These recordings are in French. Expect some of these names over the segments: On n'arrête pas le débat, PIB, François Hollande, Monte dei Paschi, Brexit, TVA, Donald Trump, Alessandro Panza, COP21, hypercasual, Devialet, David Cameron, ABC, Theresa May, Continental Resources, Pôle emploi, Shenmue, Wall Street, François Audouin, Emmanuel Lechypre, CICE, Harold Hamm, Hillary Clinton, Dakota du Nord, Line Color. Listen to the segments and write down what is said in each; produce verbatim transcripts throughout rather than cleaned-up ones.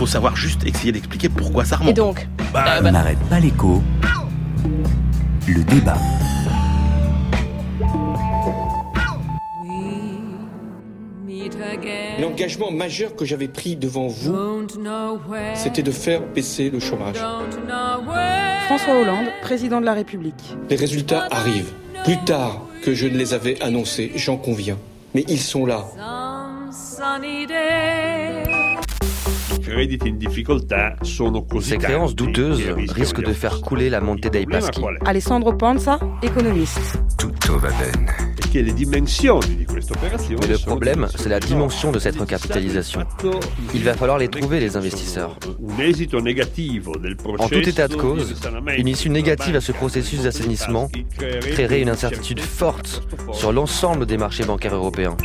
faut savoir juste essayer d'expliquer pourquoi ça remonte. Et donc bah, euh, bah... On n'arrête pas l'écho. Le débat. L'engagement majeur que j'avais pris devant vous, c'était de faire baisser le chômage. François Hollande, président de la République. Les résultats arrivent, plus tard que je ne les avais annoncés, j'en conviens. Mais ils sont là. Ces créances douteuses risquent de faire couler la Monte dei Paschi. Alessandro Panza, économiste. Tutto va bene. Mais le problème, c'est la dimension de cette recapitalisation. Il va falloir les trouver, les investisseurs. En tout état de cause, une issue négative à ce processus d'assainissement créerait une incertitude forte sur l'ensemble des marchés bancaires européens.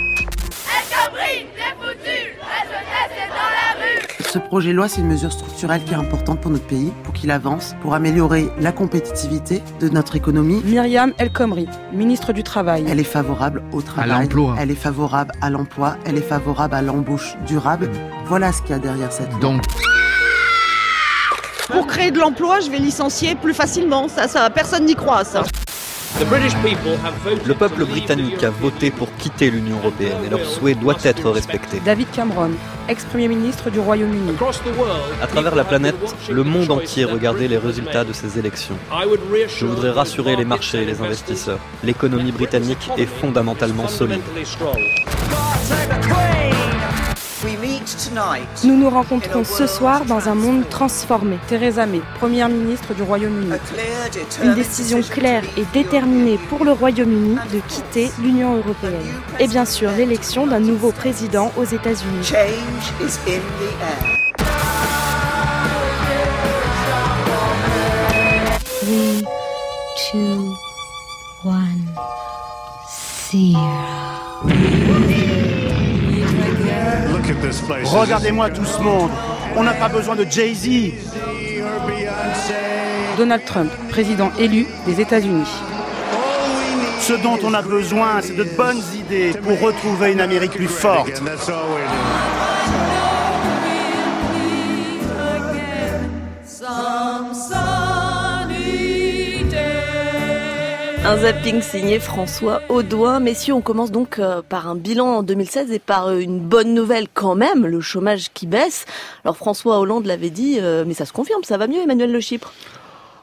Ce projet de loi, c'est une mesure structurelle qui est importante pour notre pays, pour qu'il avance, pour améliorer la compétitivité de notre économie. Myriam El Khomri, ministre du Travail. Elle est favorable au travail, à l'emploi. Elle est favorable à l'emploi, elle est favorable à l'embauche durable. Voilà ce qu'il y a derrière cette loi. Donc... Pour créer de l'emploi, je vais licencier plus facilement. Ça, ça, personne n'y croit, ça. Le peuple britannique a voté pour quitter l'Union européenne et leur souhait doit être respecté. David Cameron, ex-premier ministre du Royaume-Uni. À travers la planète, le monde entier regardait les résultats de ces élections. Je voudrais rassurer les marchés et les investisseurs. L'économie britannique est fondamentalement solide. Nous nous rencontrons ce soir dans un monde transformé. Theresa May, première ministre du Royaume-Uni. Une décision claire et déterminée pour le Royaume-Uni de quitter l'Union européenne. Et bien sûr, l'élection d'un nouveau président aux États-Unis. three, two, one, zero. Regardez-moi tout ce monde, on n'a pas besoin de Jay-Z. Donald Trump, président élu des États-Unis. Ce dont on a besoin, c'est de bonnes idées pour retrouver une Amérique plus forte. Un zapping signé François Audouin. Messieurs, on commence donc par un bilan en deux mille seize et par une bonne nouvelle quand même, le chômage qui baisse. Alors François Hollande l'avait dit, mais ça se confirme, ça va mieux, Emmanuel Lechypre.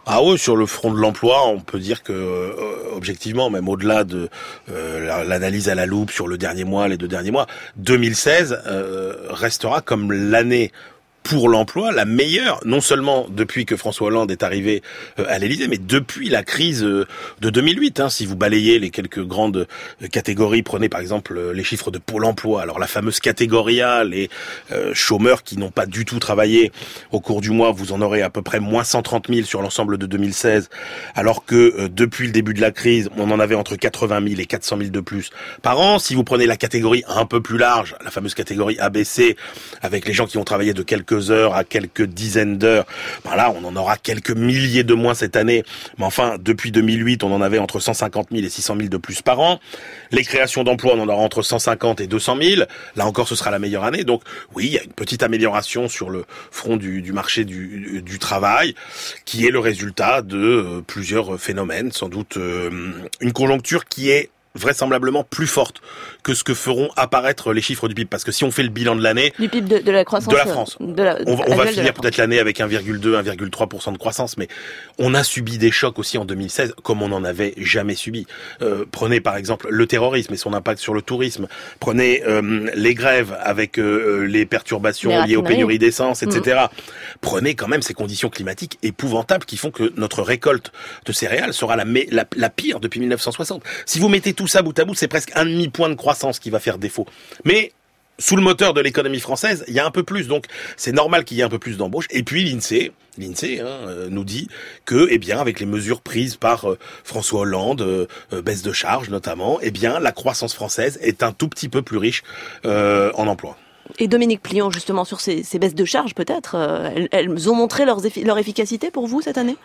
Ah oui, sur le front de l'emploi, on peut dire que, euh, objectivement, même au-delà de euh, l'analyse à la loupe sur le dernier mois, les deux derniers mois, deux mille seize euh, restera comme l'année pour l'emploi, la meilleure, non seulement depuis que François Hollande est arrivé à l'Élysée, mais depuis la crise de deux mille huit. Hein, si vous balayez les quelques grandes catégories, prenez par exemple les chiffres de Pôle emploi, alors la fameuse catégorie A, les chômeurs qui n'ont pas du tout travaillé au cours du mois, vous en aurez à peu près moins cent trente mille sur l'ensemble de deux mille seize, alors que depuis le début de la crise, on en avait entre quatre-vingt mille et quatre cent mille de plus par an. Si vous prenez la catégorie un peu plus large, la fameuse catégorie A B C, avec les gens qui ont travaillé de quelques heures à quelques dizaines d'heures, ben là on en aura quelques milliers de moins cette année, mais enfin depuis deux mille huit on en avait entre cent cinquante mille et six cent mille de plus par an. Les créations d'emplois, on en aura entre cent cinquante et deux cent mille, là encore ce sera la meilleure année. Donc oui, il y a une petite amélioration sur le front du, du marché du, du travail, qui est le résultat de euh, plusieurs phénomènes, sans doute euh, une conjoncture qui est vraisemblablement plus forte que ce que feront apparaître les chiffres du P I B, parce que si on fait le bilan de l'année, du P I B de, de la croissance de la France, de la, on, on va finir peut-être l'année avec un virgule deux, un virgule trois pour cent de croissance, mais on a subi des chocs aussi en deux mille seize comme on n'en avait jamais subi. Euh, prenez par exemple le terrorisme et son impact sur le tourisme, prenez euh, les grèves avec euh, les perturbations les liées aux pénuries d'essence, et cetera. Mmh. Prenez quand même ces conditions climatiques épouvantables qui font que notre récolte de céréales sera la, la, la pire depuis mille neuf cent soixante. Si vous mettez tout Tout ça bout à bout, c'est presque un demi-point de croissance qui va faire défaut. Mais sous le moteur de l'économie française, il y a un peu plus. Donc c'est normal qu'il y ait un peu plus d'embauche. Et puis l'INSEE, l'INSEE hein, nous dit que, eh bien, avec les mesures prises par euh, François Hollande, euh, baisse de charges notamment, eh bien, la croissance française est un tout petit peu plus riche euh, en emploi. Et Dominique Plihon, justement, sur ces, ces baisses de charges, peut-être, euh, elles, elles ont montré leur, effi- leur efficacité pour vous cette année ?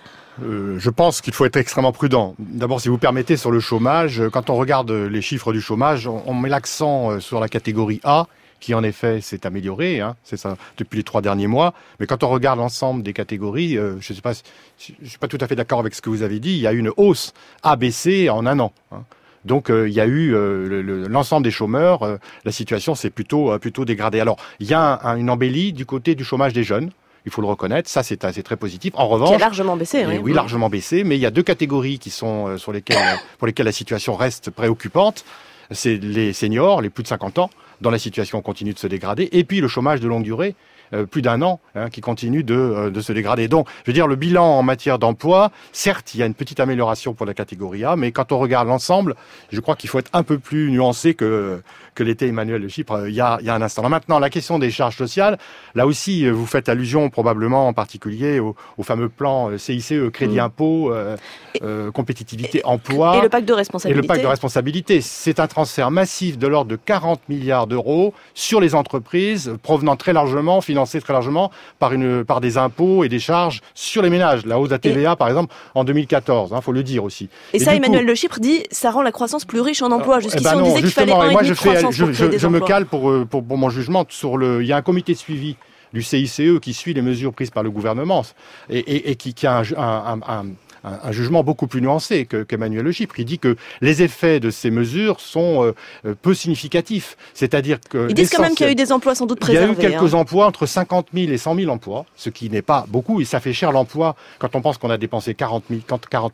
Euh, je pense qu'il faut être extrêmement prudent. D'abord, si vous permettez, sur le chômage, quand on regarde les chiffres du chômage, on, on met l'accent sur la catégorie A qui en effet s'est améliorée, hein, c'est ça, depuis les trois derniers mois. Mais quand on regarde l'ensemble des catégories, euh, je ne sais pas, je ne suis pas tout à fait d'accord avec ce que vous avez dit, il y a eu une hausse abaissée en un an. Hein. Donc euh, il y a eu euh, le, le, l'ensemble des chômeurs, euh, la situation s'est plutôt, euh, plutôt dégradée. Alors il y a un, un, une embellie du côté du chômage des jeunes. Il faut le reconnaître, ça c'est, c'est très positif. En revanche, qui a largement baissé, oui, oui, largement baissé. Mais il y a deux catégories qui sont euh, sur lesquelles, pour lesquelles la situation reste préoccupante. C'est les seniors, les plus de cinquante ans, dont la situation continue de se dégrader, et puis le chômage de longue durée, euh, plus d'un an, hein, qui continue de, euh, de se dégrader. Donc, je veux dire, le bilan en matière d'emploi, certes, il y a une petite amélioration pour la catégorie A, mais quand on regarde l'ensemble, je crois qu'il faut être un peu plus nuancé que, que l'était Emmanuel Lechypre euh, il y a, il y a un instant. Alors maintenant, la question des charges sociales, là aussi, vous faites allusion probablement en particulier au, au fameux plan C I C E, crédit mmh. impôt, euh, euh, compétitivité, et, emploi. Et le pacte de responsabilité. Et le pacte de responsabilité. C'est un transfert massif de l'ordre de quarante milliards d'euros sur les entreprises, provenant très largement, financées très largement par, une, par des impôts et des charges sur les ménages. La hausse de la T V A, et par exemple, en deux mille quatorze, hein, faut le dire aussi. Et, et ça, Emmanuel coup, Lechypre dit, ça rend la croissance plus riche en emplois. Jusqu'ici, ben on disait qu'il fallait un et moi, je, fais, je, je, je, je me cale pour, pour, pour mon jugement sur le. Il y a un comité de suivi du C I C E qui suit les mesures prises par le gouvernement et, et, et qui, qui a un, un, un, un Un, un jugement beaucoup plus nuancé que, qu'Emmanuel Lechypre. Il dit que les effets de ces mesures sont euh, peu significatifs. C'est-à-dire que... Ils disent quand même qu'il y a eu des emplois sans doute préservés. Il y a eu quelques hein. emplois, entre cinquante mille et cent mille emplois, ce qui n'est pas beaucoup, et ça fait cher l'emploi quand on pense qu'on a dépensé quarante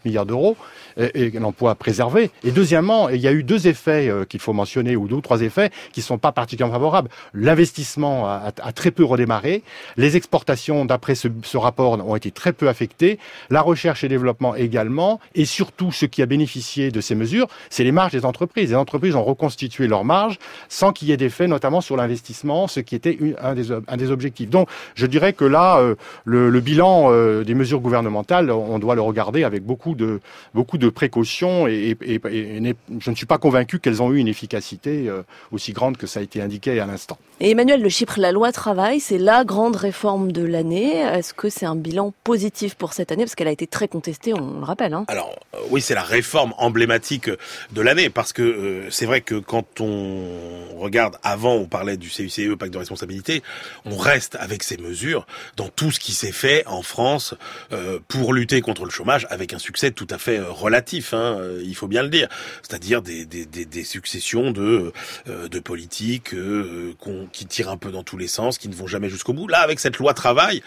milliards d'euros, et, et l'emploi préservé. Et deuxièmement, il y a eu deux effets euh, qu'il faut mentionner, ou deux ou trois effets, qui ne sont pas particulièrement favorables. L'investissement a, a, a très peu redémarré, les exportations, d'après ce, ce rapport, ont été très peu affectées, la recherche et développement également, et surtout ce qui a bénéficié de ces mesures, c'est les marges des entreprises. Les entreprises ont reconstitué leurs marges sans qu'il y ait d'effet, notamment sur l'investissement, ce qui était un des, un des objectifs. Donc, je dirais que là, euh, le, le bilan euh, des mesures gouvernementales, on doit le regarder avec beaucoup de, beaucoup de précautions et, et, et, et je ne suis pas convaincu qu'elles ont eu une efficacité euh, aussi grande que ça a été indiqué à l'instant. Et Emmanuel Lechypre, la loi travail, c'est la grande réforme de l'année. Est-ce que c'est un bilan positif pour cette année? Parce qu'elle a été très contestée. On le rappelle. Hein. Alors, euh, oui, c'est la réforme emblématique de l'année, parce que euh, c'est vrai que quand on regarde, avant, on parlait du C I C E, pacte de responsabilité, on reste avec ces mesures dans tout ce qui s'est fait en France euh, pour lutter contre le chômage, avec un succès tout à fait relatif, hein, il faut bien le dire. C'est-à-dire des, des, des, des successions de, euh, de politiques euh, qu'on, qui tirent un peu dans tous les sens, qui ne vont jamais jusqu'au bout. Là, avec cette loi travail,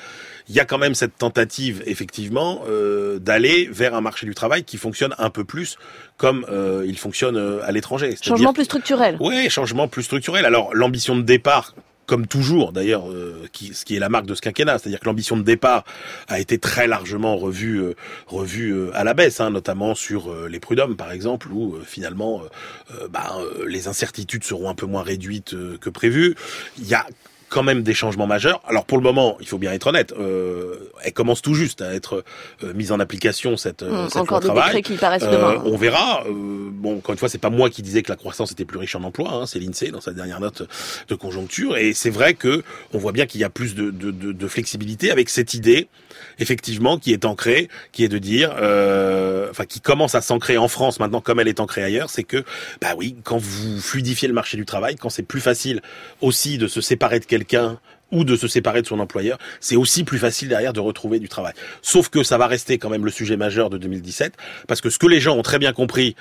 il y a quand même cette tentative, effectivement, euh, d'aller vers un marché du travail qui fonctionne un peu plus comme euh, il fonctionne euh, à l'étranger. C'est-à-dire, changement plus structurel. Oui, changement plus structurel. Alors, l'ambition de départ, comme toujours d'ailleurs, euh, qui, ce qui est la marque de ce quinquennat, c'est-à-dire que l'ambition de départ a été très largement revue, euh, revue euh, à la baisse, hein, notamment sur euh, les prud'hommes par exemple, où euh, finalement euh, bah, euh, les incertitudes seront un peu moins réduites euh, que prévu. Il y a quand même des changements majeurs. Alors pour le moment, il faut bien être honnête, euh, elle commence tout juste à être euh, mise en application cette, mmh, cette loi travail. Qui paraissent euh, demain. On verra. Euh, bon, encore une fois, c'est pas moi qui disais que la croissance était plus riche en emploi, hein, c'est l'INSEE dans sa dernière note de conjoncture. Et c'est vrai que on voit bien qu'il y a plus de, de, de, de flexibilité avec cette idée, effectivement, qui est ancrée, qui est de dire, euh, enfin, qui commence à s'ancrer en France maintenant comme elle est ancrée ailleurs, c'est que, bah oui, quand vous fluidifiez le marché du travail, quand c'est plus facile aussi de se séparer de quelqu'un, quelqu'un ou de se séparer de son employeur, c'est aussi plus facile derrière de retrouver du travail. Sauf que ça va rester quand même le sujet majeur de deux mille dix-sept, parce que ce que les gens ont très bien compris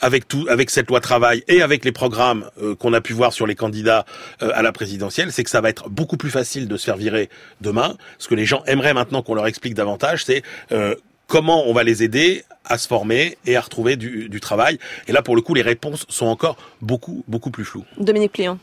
avec tout, avec cette loi travail et avec les programmes euh, qu'on a pu voir sur les candidats euh, à la présidentielle, c'est que ça va être beaucoup plus facile de se faire virer demain. Ce que les gens aimeraient maintenant qu'on leur explique davantage, c'est euh, comment on va les aider à se former et à retrouver du, du travail. Et là, pour le coup, les réponses sont encore beaucoup, beaucoup plus floues. Dominique Plihon.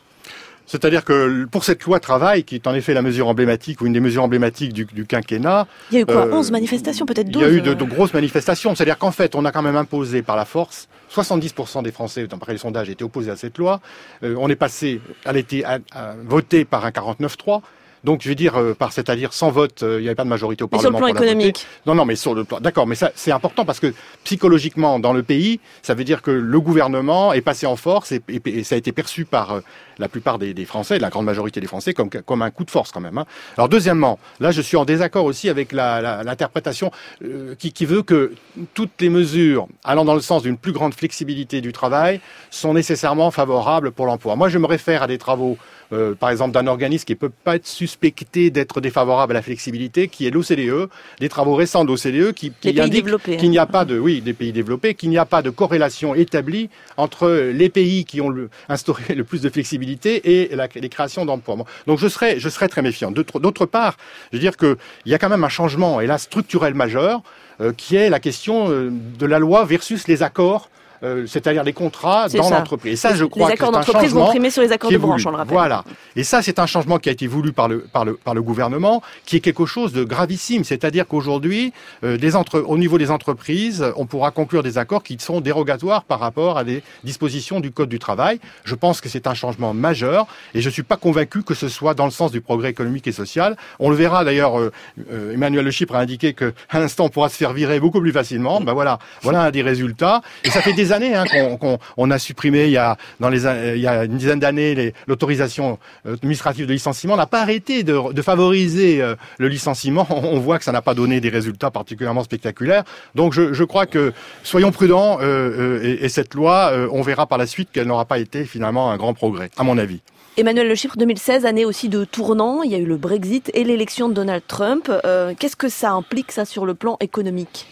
C'est-à-dire que pour cette loi travail, qui est en effet la mesure emblématique ou une des mesures emblématiques du, du quinquennat... Il y a eu quoi, euh, onze manifestations, peut-être douze? Il y a eu de, de grosses manifestations. C'est-à-dire qu'en fait, on a quand même imposé par la force... soixante-dix pour cent des Français, d'après les sondages, étaient opposés à cette loi. Euh, on est passé à l'été à, à voter par un quarante-neuf trois. Donc, je veux dire, euh, par c'est-à-dire sans vote, euh, il n'y avait pas de majorité au Parlement. Mais sur le plan économique. Non, non, mais sur le plan. D'accord, mais ça, c'est important parce que psychologiquement, dans le pays, ça veut dire que le gouvernement est passé en force et, et, et ça a été perçu par euh, la plupart des, des Français, la grande majorité des Français, comme, comme un coup de force quand même. Hein. Alors, deuxièmement, là, je suis en désaccord aussi avec la, la, l'interprétation euh, qui, qui veut que toutes les mesures allant dans le sens d'une plus grande flexibilité du travail sont nécessairement favorables pour l'emploi. Moi, je me réfère à des travaux euh, par exemple d'un organisme qui ne peut pas être suspecté d'être défavorable à la flexibilité, qui est l'O C D E, des travaux récents de l'O C D E qui, qui indiquent qu'il n'y a pas de, oui, des pays développés, qu'il n'y a pas de corrélation établie entre les pays qui ont le, instauré le plus de flexibilité et la, les créations d'emplois. Donc je serais, je serais très méfiant. D'autre part, je veux dire qu'il y a quand même un changement, et là structurel majeur, euh, qui est la question euh, de la loi versus les accords, euh, c'est-à-dire les contrats c'est dans ça. l'entreprise. Et ça, je crois les accords que c'est d'entreprise un vont primer sur les accords de branche, on le rappelle. Voilà. Et ça, c'est un changement qui a été voulu par le, par le, par le gouvernement, qui est quelque chose de gravissime. C'est-à-dire qu'aujourd'hui, euh, des entre... au niveau des entreprises, on pourra conclure des accords qui sont dérogatoires par rapport à des dispositions du Code du travail. Je pense que c'est un changement majeur, et je ne suis pas convaincu que ce soit dans le sens du progrès économique et social. On le verra d'ailleurs, euh, euh, Emmanuel Lechypre a indiqué qu'à l'instant, on pourra se faire virer beaucoup plus facilement. Ben voilà, voilà un des résultats. Et ça fait des années hein, qu'on, qu'on on a supprimé il y a, dans les, il y a une dizaine d'années les, l'autorisation administrative de licenciement. On n'a pas arrêté de, de favoriser euh, le licenciement. On voit que ça n'a pas donné des résultats particulièrement spectaculaires. Donc je, je crois que soyons prudents euh, euh, et, et cette loi, euh, on verra par la suite qu'elle n'aura pas été finalement un grand progrès, à mon avis. Emmanuel Lechypre, deux mille seize, année aussi de tournant. Il y a eu le Brexit et l'élection de Donald Trump. Euh, qu'est-ce que ça implique ça sur le plan économique ?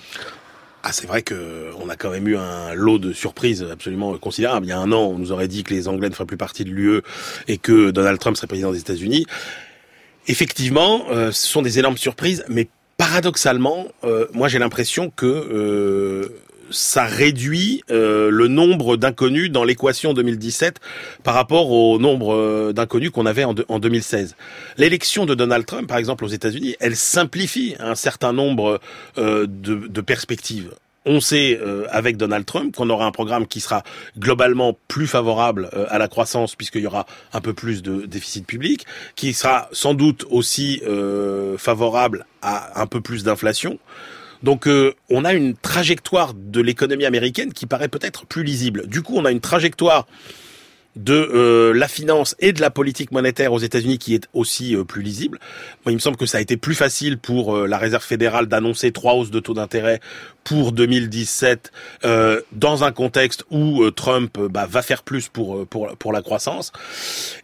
Ah, c'est vrai que on a quand même eu un lot de surprises absolument considérable. Il y a un an, on nous aurait dit que les Anglais ne feraient plus partie de l'U E et que Donald Trump serait président des États-Unis. Effectivement, euh, ce sont des énormes surprises, mais paradoxalement, euh, moi j'ai l'impression que euh, ça réduit euh, le nombre d'inconnus dans l'équation deux mille dix-sept par rapport au nombre euh, d'inconnus qu'on avait en, de, en deux mille seize. L'élection de Donald Trump, par exemple, aux États-Unis, elle simplifie un certain nombre euh, de, de perspectives. On sait euh, avec Donald Trump qu'on aura un programme qui sera globalement plus favorable euh, à la croissance puisqu'il y aura un peu plus de déficit public, qui sera sans doute aussi euh, favorable à un peu plus d'inflation. Donc euh, on a une trajectoire de l'économie américaine qui paraît peut-être plus lisible. Du coup, on a une trajectoire de euh, la finance et de la politique monétaire aux États-Unis qui est aussi euh, plus lisible. Moi, il me semble que ça a été plus facile pour euh, la Réserve fédérale d'annoncer trois hausses de taux d'intérêt pour deux mille dix-sept euh, dans un contexte où euh, Trump euh, bah, va faire plus pour pour pour la croissance.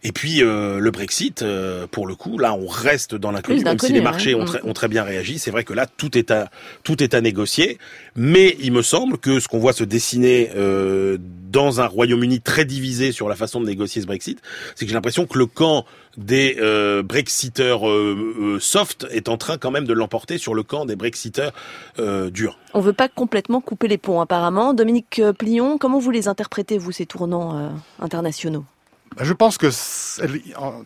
Et puis euh, le Brexit, euh, pour le coup, là, on reste dans l'inconnu. Même si les marchés ouais. ont, très, ont très bien réagi, c'est vrai que là, tout est à tout est à négocier. Mais il me semble que ce qu'on voit se dessiner euh, dans un Royaume-Uni très divisé sur la façon de négocier ce Brexit, c'est que j'ai l'impression que le camp des euh, Brexiteurs euh, euh, soft est en train quand même de l'emporter sur le camp des Brexiteurs euh, durs. On ne veut pas complètement couper les ponts apparemment. Dominique Plihon, comment vous les interprétez, vous, ces tournants euh, internationaux ? Je pense que,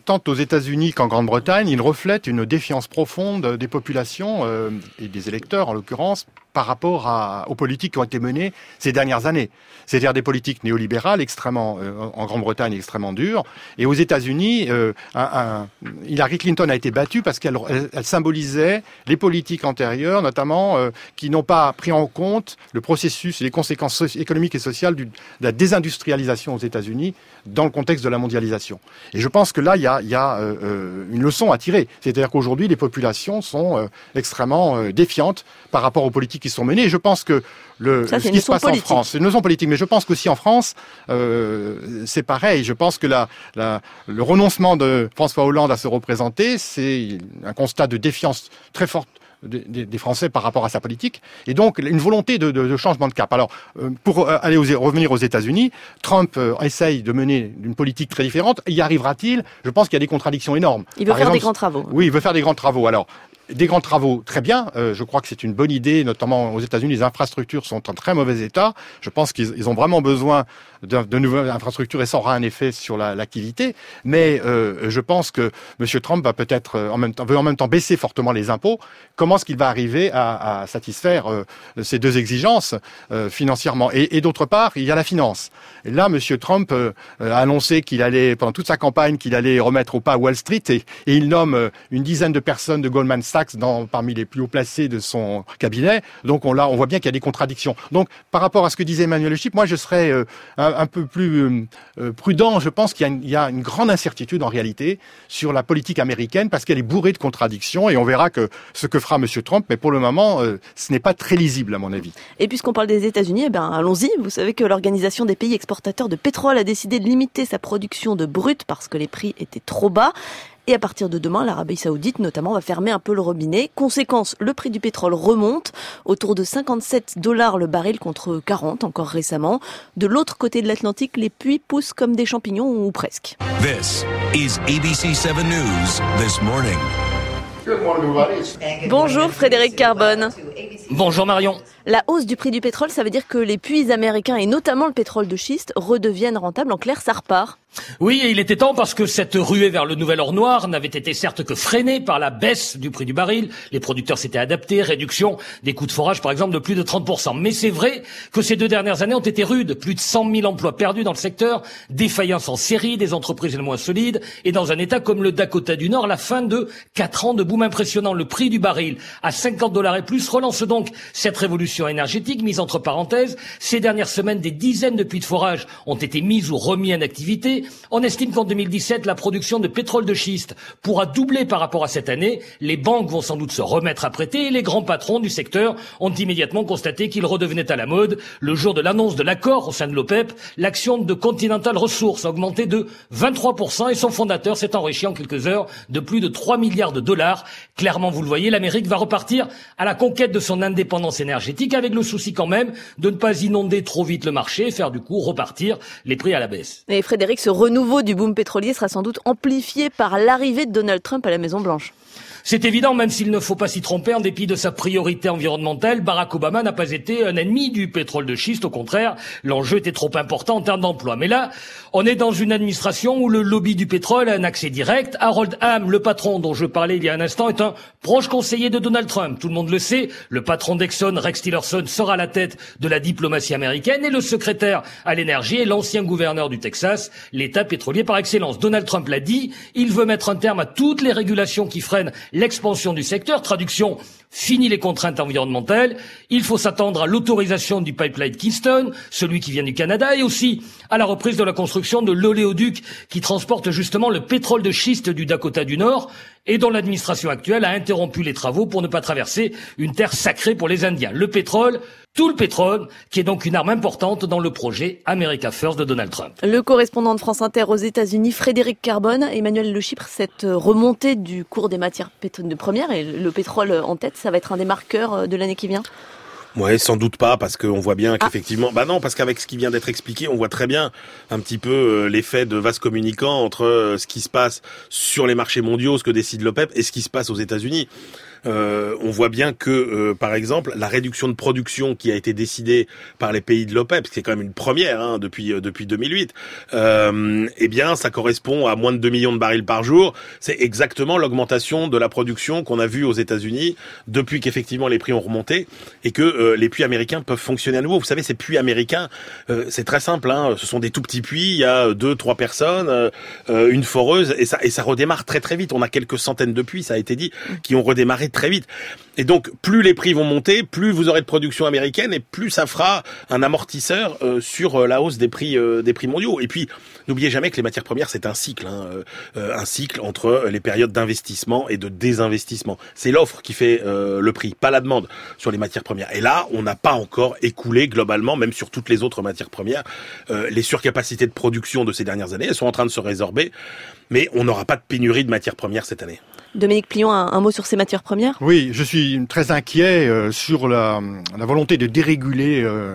tant aux États-Unis qu'en Grande-Bretagne, ils reflètent une défiance profonde des populations, euh, et des électeurs en l'occurrence, par rapport à, aux politiques qui ont été menées ces dernières années. C'est-à-dire des politiques néolibérales extrêmement, euh, en Grande-Bretagne extrêmement dures. Et aux États-Unis, euh, un, un, Hillary Clinton a été battue parce qu'elle elle, elle symbolisait les politiques antérieures, notamment euh, qui n'ont pas pris en compte le processus et les conséquences so- économiques et sociales du, de la désindustrialisation aux États-Unis dans le contexte de la mondialisation. Et je pense que là, il y a, y a euh, une leçon à tirer. C'est-à-dire qu'aujourd'hui, les populations sont euh, extrêmement euh, défiantes par rapport aux politiques qui sont menées. Et je pense que le, ça, ce qui se passe politique. en France, c'est une leçon politique, mais je pense qu'aussi en France, euh, c'est pareil. Je pense que la, la, le renoncement de François Hollande à se représenter, c'est un constat de défiance très forte des Français par rapport à sa politique, et donc une volonté de, de, de changement de cap. Alors, pour aller aux, revenir aux États-Unis, Trump essaye de mener une politique très différente. Y arrivera-t-il ? Je pense qu'il y a des contradictions énormes. Il veut par faire exemple, des grands travaux. Oui, il veut faire des grands travaux. Alors, des grands travaux, très bien. Euh, je crois que c'est une bonne idée, notamment aux États-Unis, les infrastructures sont en très mauvais état. Je pense qu'ils ils ont vraiment besoin de, de nouvelles infrastructures et ça aura un effet sur la, l'activité. Mais euh, je pense que M. Trump va peut-être en même temps, veut en même temps baisser fortement les impôts. Comment est-ce qu'il va arriver à, à satisfaire euh, ces deux exigences euh, financièrement ? Et, et d'autre part, il y a la finance. Et là, M. Trump euh, a annoncé qu'il allait, pendant toute sa campagne, qu'il allait remettre au pas Wall Street et, et il nomme une dizaine de personnes de Goldman Sachs Sachs dans, parmi les plus hauts placés de son cabinet. Donc on, là, on voit bien qu'il y a des contradictions. Donc par rapport à ce que disait Emmanuel Lechypre, moi je serais euh, un, un peu plus euh, prudent. Je pense qu'il y a, une, il y a une grande incertitude en réalité sur la politique américaine parce qu'elle est bourrée de contradictions et on verra que ce que fera M. Trump. Mais pour le moment, euh, ce n'est pas très lisible à mon avis. Et puisqu'on parle des États-Unis, eh ben, allons-y. Vous savez que l'Organisation des pays exportateurs de pétrole a décidé de limiter sa production de brut parce que les prix étaient trop bas. Et à partir de demain, l'Arabie Saoudite, notamment, va fermer un peu le robinet. Conséquence, le prix du pétrole remonte autour de cinquante-sept dollars le baril contre quarante encore récemment. De l'autre côté de l'Atlantique, les puits poussent comme des champignons ou presque. This is A B C seven News this morning. Bonjour Frédéric Carbonne. Bonjour Marion. La hausse du prix du pétrole, ça veut dire que les puits américains et notamment le pétrole de schiste redeviennent rentables. En clair, ça repart. Oui, et il était temps parce que cette ruée vers le nouvel or noir n'avait été certes que freinée par la baisse du prix du baril. Les producteurs s'étaient adaptés, réduction des coûts de forage par exemple de plus de trente pour cent. Mais c'est vrai que ces deux dernières années ont été rudes. Plus de cent mille emplois perdus dans le secteur, défaillances en série, des entreprises les moins solides et dans un état comme le Dakota du Nord, la fin de quatre ans de boom impressionnant. Le prix du baril à cinquante dollars et plus relance donc cette révolution énergétique mise entre parenthèses. Ces dernières semaines, des dizaines de puits de forage ont été mis ou remis en activité. On estime qu'en deux mille dix-sept, la production de pétrole de schiste pourra doubler par rapport à cette année. Les banques vont sans doute se remettre à prêter et les grands patrons du secteur ont immédiatement constaté qu'ils redevenaient à la mode. Le jour de l'annonce de l'accord au sein de l'OPEP, l'action de Continental Resources a augmenté de vingt-trois pour cent et son fondateur s'est enrichi en quelques heures de plus de trois milliards de dollars. Clairement, vous le voyez, l'Amérique va repartir à la conquête de son indépendance énergétique avec le souci quand même de ne pas inonder trop vite le marché et faire du coup repartir les prix à la baisse. Et Frédéric, ce renouveau du boom pétrolier sera sans doute amplifié par l'arrivée de Donald Trump à la Maison-Blanche. C'est évident, même s'il ne faut pas s'y tromper, en dépit de sa priorité environnementale, Barack Obama n'a pas été un ennemi du pétrole de schiste. Au contraire, l'enjeu était trop important en termes d'emploi. Mais là, on est dans une administration où le lobby du pétrole a un accès direct. Harold Hamm, le patron dont je parlais il y a un instant, est un proche conseiller de Donald Trump. Tout le monde le sait, le patron d'Exxon, Rex Tillerson, sera à la tête de la diplomatie américaine et le secrétaire à l'énergie est l'ancien gouverneur du Texas, l'État pétrolier par excellence. Donald Trump l'a dit, il veut mettre un terme à toutes les régulations qui freinent l'expansion du secteur, traduction, fini les contraintes environnementales, il faut s'attendre à l'autorisation du pipeline Keystone, celui qui vient du Canada, et aussi à la reprise de la construction de l'oléoduc qui transporte justement le pétrole de schiste du Dakota du Nord et dont l'administration actuelle a interrompu les travaux pour ne pas traverser une terre sacrée pour les Indiens. Le pétrole, tout le pétrole, qui est donc une arme importante dans le projet America First de Donald Trump. Le correspondant de France Inter aux États-Unis, Frédéric Carbonne. Emmanuel Lechypre, cette remontée du cours des matières premières et le pétrole en tête, ça va être un des marqueurs de l'année qui vient ? Ouais, sans doute pas, parce qu'on voit bien qu'effectivement... Ah. Bah non, parce qu'avec ce qui vient d'être expliqué, on voit très bien un petit peu l'effet de vase communicant entre ce qui se passe sur les marchés mondiaux, ce que décide l'OPEP, et ce qui se passe aux États-Unis. Euh, on voit bien que, euh, par exemple, la réduction de production qui a été décidée par les pays de l'OPEP, c'est quand même une première hein, depuis euh, depuis deux mille huit, euh, eh bien, ça correspond à moins de deux millions de barils par jour. C'est exactement l'augmentation de la production qu'on a vue aux États-Unis depuis qu'effectivement les prix ont remonté et que euh, les puits américains peuvent fonctionner à nouveau. Vous savez, ces puits américains, euh, c'est très simple. Hein, ce sont des tout petits puits, il y a deux, trois personnes, euh, une foreuse et ça et ça redémarre très très vite. On a quelques centaines de puits, ça a été dit, qui ont redémarré très vite. Et donc, plus les prix vont monter, plus vous aurez de production américaine et plus ça fera un amortisseur euh, sur la hausse des prix euh, des prix mondiaux. Et puis, n'oubliez jamais que les matières premières, c'est un cycle. Hein, euh, un cycle entre les périodes d'investissement et de désinvestissement. C'est l'offre qui fait euh, le prix, pas la demande sur les matières premières. Et là, on n'a pas encore écoulé globalement, même sur toutes les autres matières premières, euh, les surcapacités de production de ces dernières années. Elles sont en train de se résorber, mais on n'aura pas de pénurie de matières premières cette année. Dominique Plihon, un, un mot sur ces matières premières ? Oui, je suis très inquiet euh, sur la, la volonté de déréguler euh,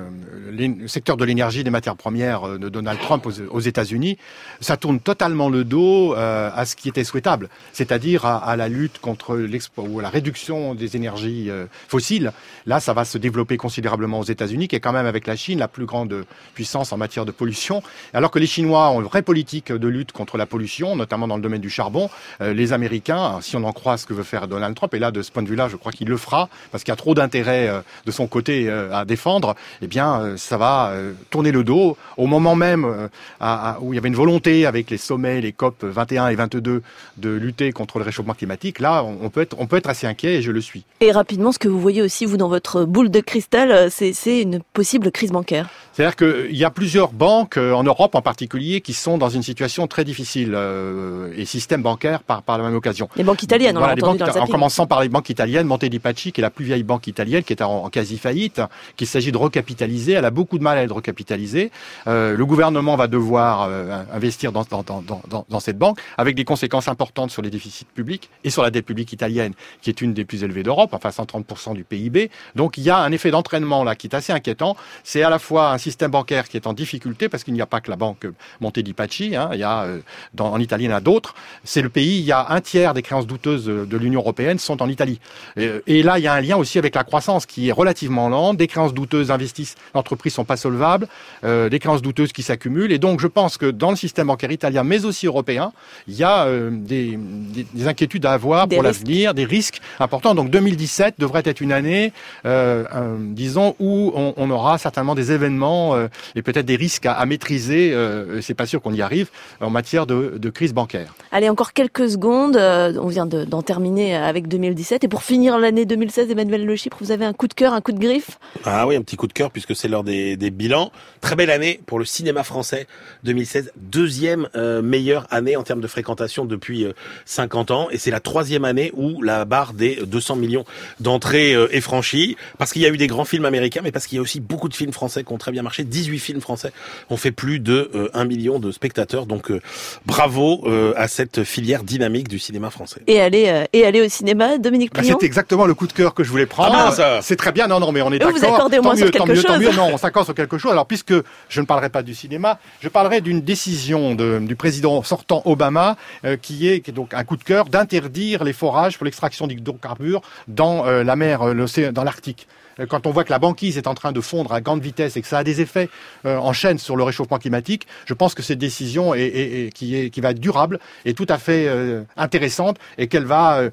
le secteur de l'énergie, des matières premières euh, de Donald Trump aux, aux États-Unis. Ça tourne totalement le dos euh, à ce qui était souhaitable, c'est-à-dire à, à la lutte contre l'expo ou à la réduction des énergies euh, fossiles. Là, ça va se développer considérablement aux États-Unis, qui est quand même avec la Chine la plus grande puissance en matière de pollution. Alors que les Chinois ont une vraie politique de lutte contre la pollution, notamment dans le domaine du charbon, euh, les Américains... si on en croit ce que veut faire Donald Trump. Et là, de ce point de vue-là, je crois qu'il le fera, parce qu'il y a trop d'intérêt euh, de son côté euh, à défendre. Eh bien, euh, ça va euh, tourner le dos. Au moment même euh, à, à, où il y avait une volonté, avec les sommets, les COP vingt et un et vingt-deux, de lutter contre le réchauffement climatique, là, on, on, peut être, on peut être assez inquiet, et je le suis. Et rapidement, ce que vous voyez aussi, vous, dans votre boule de cristal, c'est, c'est une possible crise bancaire. C'est-à-dire qu'il y a plusieurs banques, en Europe en particulier, qui sont dans une situation très difficile, euh, et système bancaire par, par la même occasion. Les banques italiennes, on voilà, l'a entendu banques, dans le zapping. En commençant par les banques italiennes, Monte dei Paschi, qui est la plus vieille banque italienne, qui est en, en quasi-faillite, qu'il s'agit de recapitaliser. Elle a beaucoup de mal à être recapitalisée. Euh, le gouvernement va devoir euh, investir dans, dans, dans, dans, dans cette banque, avec des conséquences importantes sur les déficits publics et sur la dette publique italienne, qui est une des plus élevées d'Europe, enfin cent trente pour cent du P I B. Donc il y a un effet d'entraînement là qui est assez inquiétant. C'est à la fois un système bancaire qui est en difficulté, parce qu'il n'y a pas que la banque Monte dei Paschi, hein, il y a, dans, en Italie il y en a d'autres. C'est le pays, il y a un tiers des créances douteuses de l'Union européenne sont en Italie. Et, et là, il y a un lien aussi avec la croissance qui est relativement lente. Des créances douteuses investissent, l'entreprise ne sont pas solvables, euh, des créances douteuses qui s'accumulent. Et donc, je pense que dans le système bancaire italien, mais aussi européen, il y a euh, des, des, des inquiétudes à avoir des pour risques. L'avenir, des risques importants. Donc, deux mille dix-sept devrait être une année, euh, euh, disons, où on, on aura certainement des événements euh, et peut-être des risques à, à maîtriser. Euh, c'est pas sûr qu'on y arrive en matière de, de crise bancaire. Allez, encore quelques secondes. Euh, on vient de, d'en terminer avec deux mille dix-sept. Et pour finir l'année deux mille seize, Emmanuel Lechypre, vous avez un coup de cœur, un coup de griffe ? Ah oui, un petit coup de cœur, puisque c'est l'heure des, des bilans. Très belle année pour le cinéma français deux mille seize. Deuxième euh, meilleure année en termes de fréquentation depuis euh, cinquante ans. Et c'est la troisième année où la barre des deux cents millions d'entrées euh, est franchie. Parce qu'il y a eu des grands films américains, mais parce qu'il y a aussi beaucoup de films français qui ont très bien marché. dix-huit films français ont fait plus de euh, un million de spectateurs. Donc euh, bravo euh, à cette filière dynamique du cinéma français. Et aller, euh, et aller au cinéma, Dominique Plihon. Bah, c'est exactement le coup de cœur que je voulais prendre. Ah, mince, euh, c'est très bien, non, non, mais on est d'accord. Vous accordez au moins sur quelque chose. Tant mieux, tant mieux, non, on s'accorde sur quelque chose. Alors, puisque je ne parlerai pas du cinéma, je parlerai d'une décision de, du président sortant Obama, euh, qui est, qui est donc un coup de cœur, d'interdire les forages pour l'extraction d'hydrocarbures dans euh, la mer, euh, l'océan, dans l'Arctique. Quand on voit que la banquise est en train de fondre à grande vitesse et que ça a des effets euh, en chaîne sur le réchauffement climatique, je pense que cette décision est, est, est, qui, est, qui va être durable est tout à fait euh, intéressante et qu'elle va euh,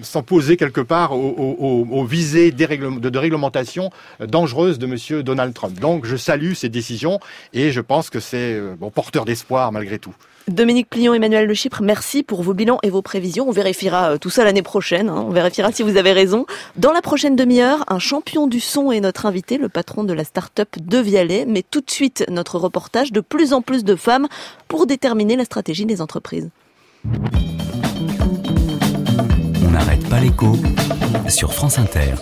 s'opposer quelque part aux, aux, aux visées de, de réglementation dangereuse de Monsieur Donald Trump. Donc je salue ces décisions et je pense que c'est euh, bon, porteur d'espoir malgré tout. Dominique Plihon, Emmanuel Lechypre, merci pour vos bilans et vos prévisions. On vérifiera tout ça l'année prochaine. Hein. On vérifiera si vous avez raison. Dans la prochaine demi-heure, un champion du son est notre invité, le patron de la start-up Devialet. Mais tout de suite, notre reportage, de plus en plus de femmes pour déterminer la stratégie des entreprises. On n'arrête pas l'écho sur France Inter.